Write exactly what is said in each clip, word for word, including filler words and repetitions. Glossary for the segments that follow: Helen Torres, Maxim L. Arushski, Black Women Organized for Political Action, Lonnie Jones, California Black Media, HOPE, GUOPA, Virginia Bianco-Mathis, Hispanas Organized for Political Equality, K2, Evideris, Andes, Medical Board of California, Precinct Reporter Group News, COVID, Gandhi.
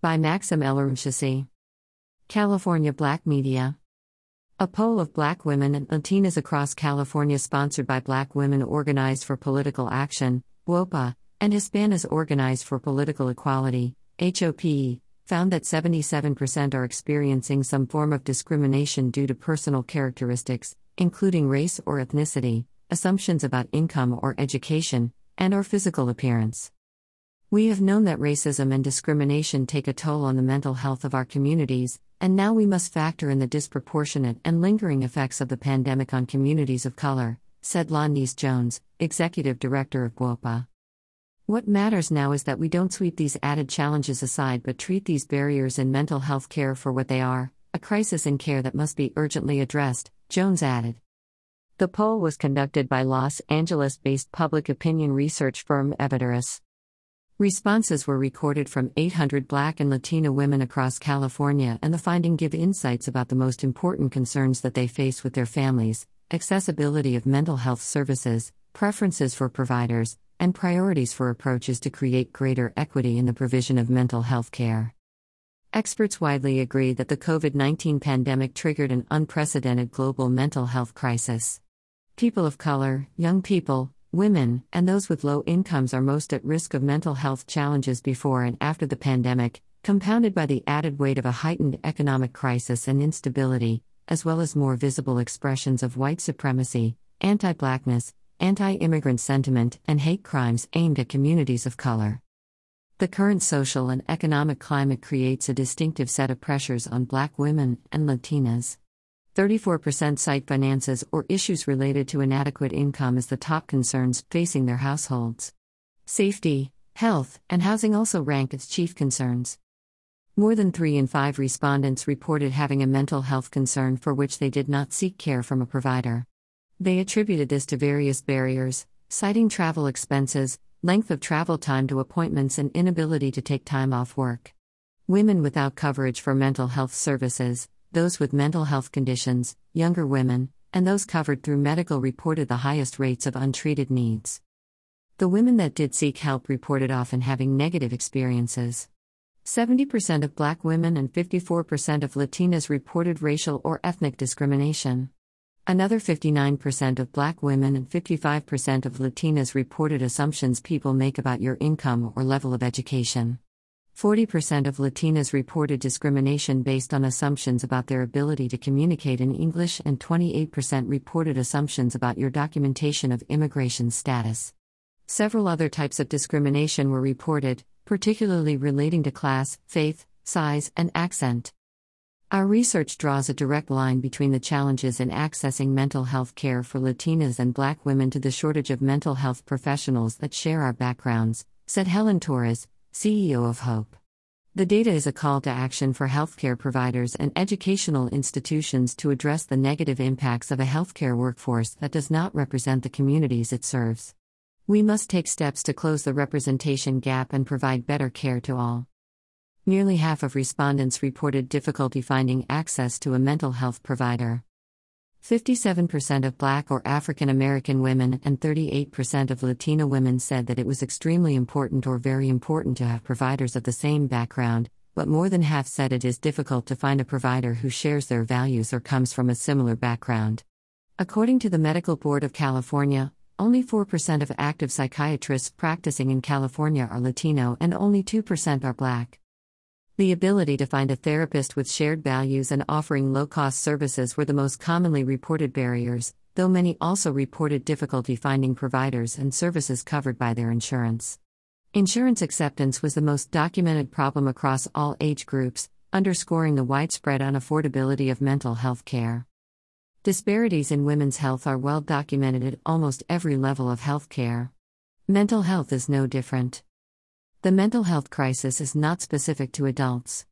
By Maxim L. Arushski. California Black Media. A poll of Black women and Latinas across California sponsored by Black Women Organized for Political Action, GUOPA, and Hispanas Organized for Political Equality, HOPE, found that seventy-seven percent are experiencing some form of discrimination due to personal characteristics, including race or ethnicity, assumptions about income or education, and/or physical appearance. We have known that racism and discrimination take a toll on the mental health of our communities, and now we must factor in the disproportionate and lingering effects of the pandemic on communities of color, said Lonnie Jones, executive director of GUOPA. What matters now is that we don't sweep these added challenges aside but treat these barriers in mental health care for what they are, a crisis in care that must be urgently addressed, Jones added. The poll was conducted by Los Angeles-based public opinion research firm Evideris. Responses were recorded from eight hundred Black and Latina women across California, and the finding give insights about the most important concerns that they face with their families, accessibility of mental health services, preferences for providers, and priorities for approaches to create greater equity in the provision of mental health care. Experts widely agree that the COVID nineteen pandemic triggered an unprecedented global mental health crisis. People of color, young people, women, and those with low incomes are most at risk of mental health challenges before and after the pandemic, compounded by the added weight of a heightened economic crisis and instability, as well as more visible expressions of white supremacy, anti-blackness, anti-immigrant sentiment, and hate crimes aimed at communities of color. The current social and economic climate creates a distinctive set of pressures on Black women and Latinas. thirty-four percent cite finances or issues related to inadequate income as the top concerns facing their households. Safety, health, and housing also rank as chief concerns. More than three in five respondents reported having a mental health concern for which they did not seek care from a provider. They attributed this to various barriers, citing travel expenses, length of travel time to appointments, and inability to take time off work. Women without coverage for mental health services, those with mental health conditions, younger women, and those covered through medical reported the highest rates of untreated needs. The women that did seek help reported often having negative experiences. seventy percent of Black women and fifty-four percent of Latinas reported racial or ethnic discrimination. Another fifty-nine percent of Black women and fifty-five percent of Latinas reported assumptions people make about your income or level of education. forty percent of Latinas reported discrimination based on assumptions about their ability to communicate in English, and twenty-eight percent reported assumptions about your documentation of immigration status. Several other types of discrimination were reported, particularly relating to class, faith, size, and accent. Our research draws a direct line between the challenges in accessing mental health care for Latinas and Black women to the shortage of mental health professionals that share our backgrounds, said Helen Torres, C E O of HOPE. The data is a call to action for healthcare providers and educational institutions to address the negative impacts of a healthcare workforce that does not represent the communities it serves. We must take steps to close the representation gap and provide better care to all. Nearly half of respondents reported difficulty finding access to a mental health provider. fifty-seven percent of Black or African American women and thirty-eight percent of Latina women said that it was extremely important or very important to have providers of the same background, but more than half said it is difficult to find a provider who shares their values or comes from a similar background. According to the Medical Board of California, only four percent of active psychiatrists practicing in California are Latino and only two percent are Black. The ability to find a therapist with shared values and offering low-cost services were the most commonly reported barriers, though many also reported difficulty finding providers and services covered by their insurance. Insurance acceptance was the most documented problem across all age groups, underscoring the widespread unaffordability of mental health care. Disparities in women's health are well documented at almost every level of health care. Mental health is no different. The mental health crisis is not specific to adults.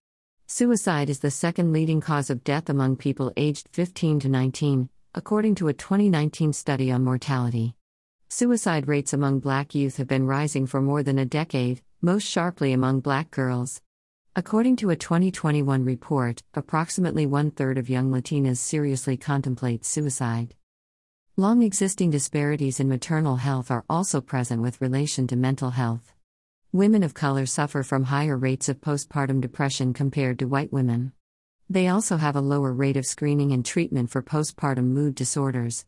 Suicide is the second leading cause of death among people aged fifteen to nineteen, according to a twenty nineteen study on mortality. Suicide rates among Black youth have been rising for more than a decade, most sharply among Black girls. According to a twenty twenty-one report, approximately one-third of young Latinas seriously contemplate suicide. Long-existing disparities in maternal health are also present with relation to mental health. Women of color suffer from higher rates of postpartum depression compared to white women. They also have a lower rate of screening and treatment for postpartum mood disorders.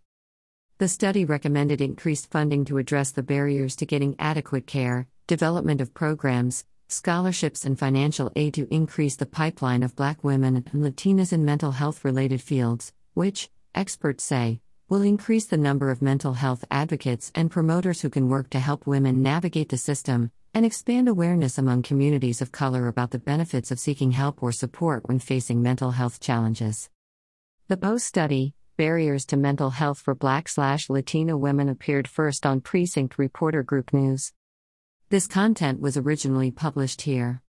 The study recommended increased funding to address the barriers to getting adequate care, development of programs, scholarships and financial aid to increase the pipeline of Black women and Latinas in mental health-related fields, which, experts say, will increase the number of mental health advocates and promoters who can work to help women navigate the system, and expand awareness among communities of color about the benefits of seeking help or support when facing mental health challenges. The post-study, Barriers to Mental Health for Black/Latino Women appeared first on Precinct Reporter Group News. This content was originally published here.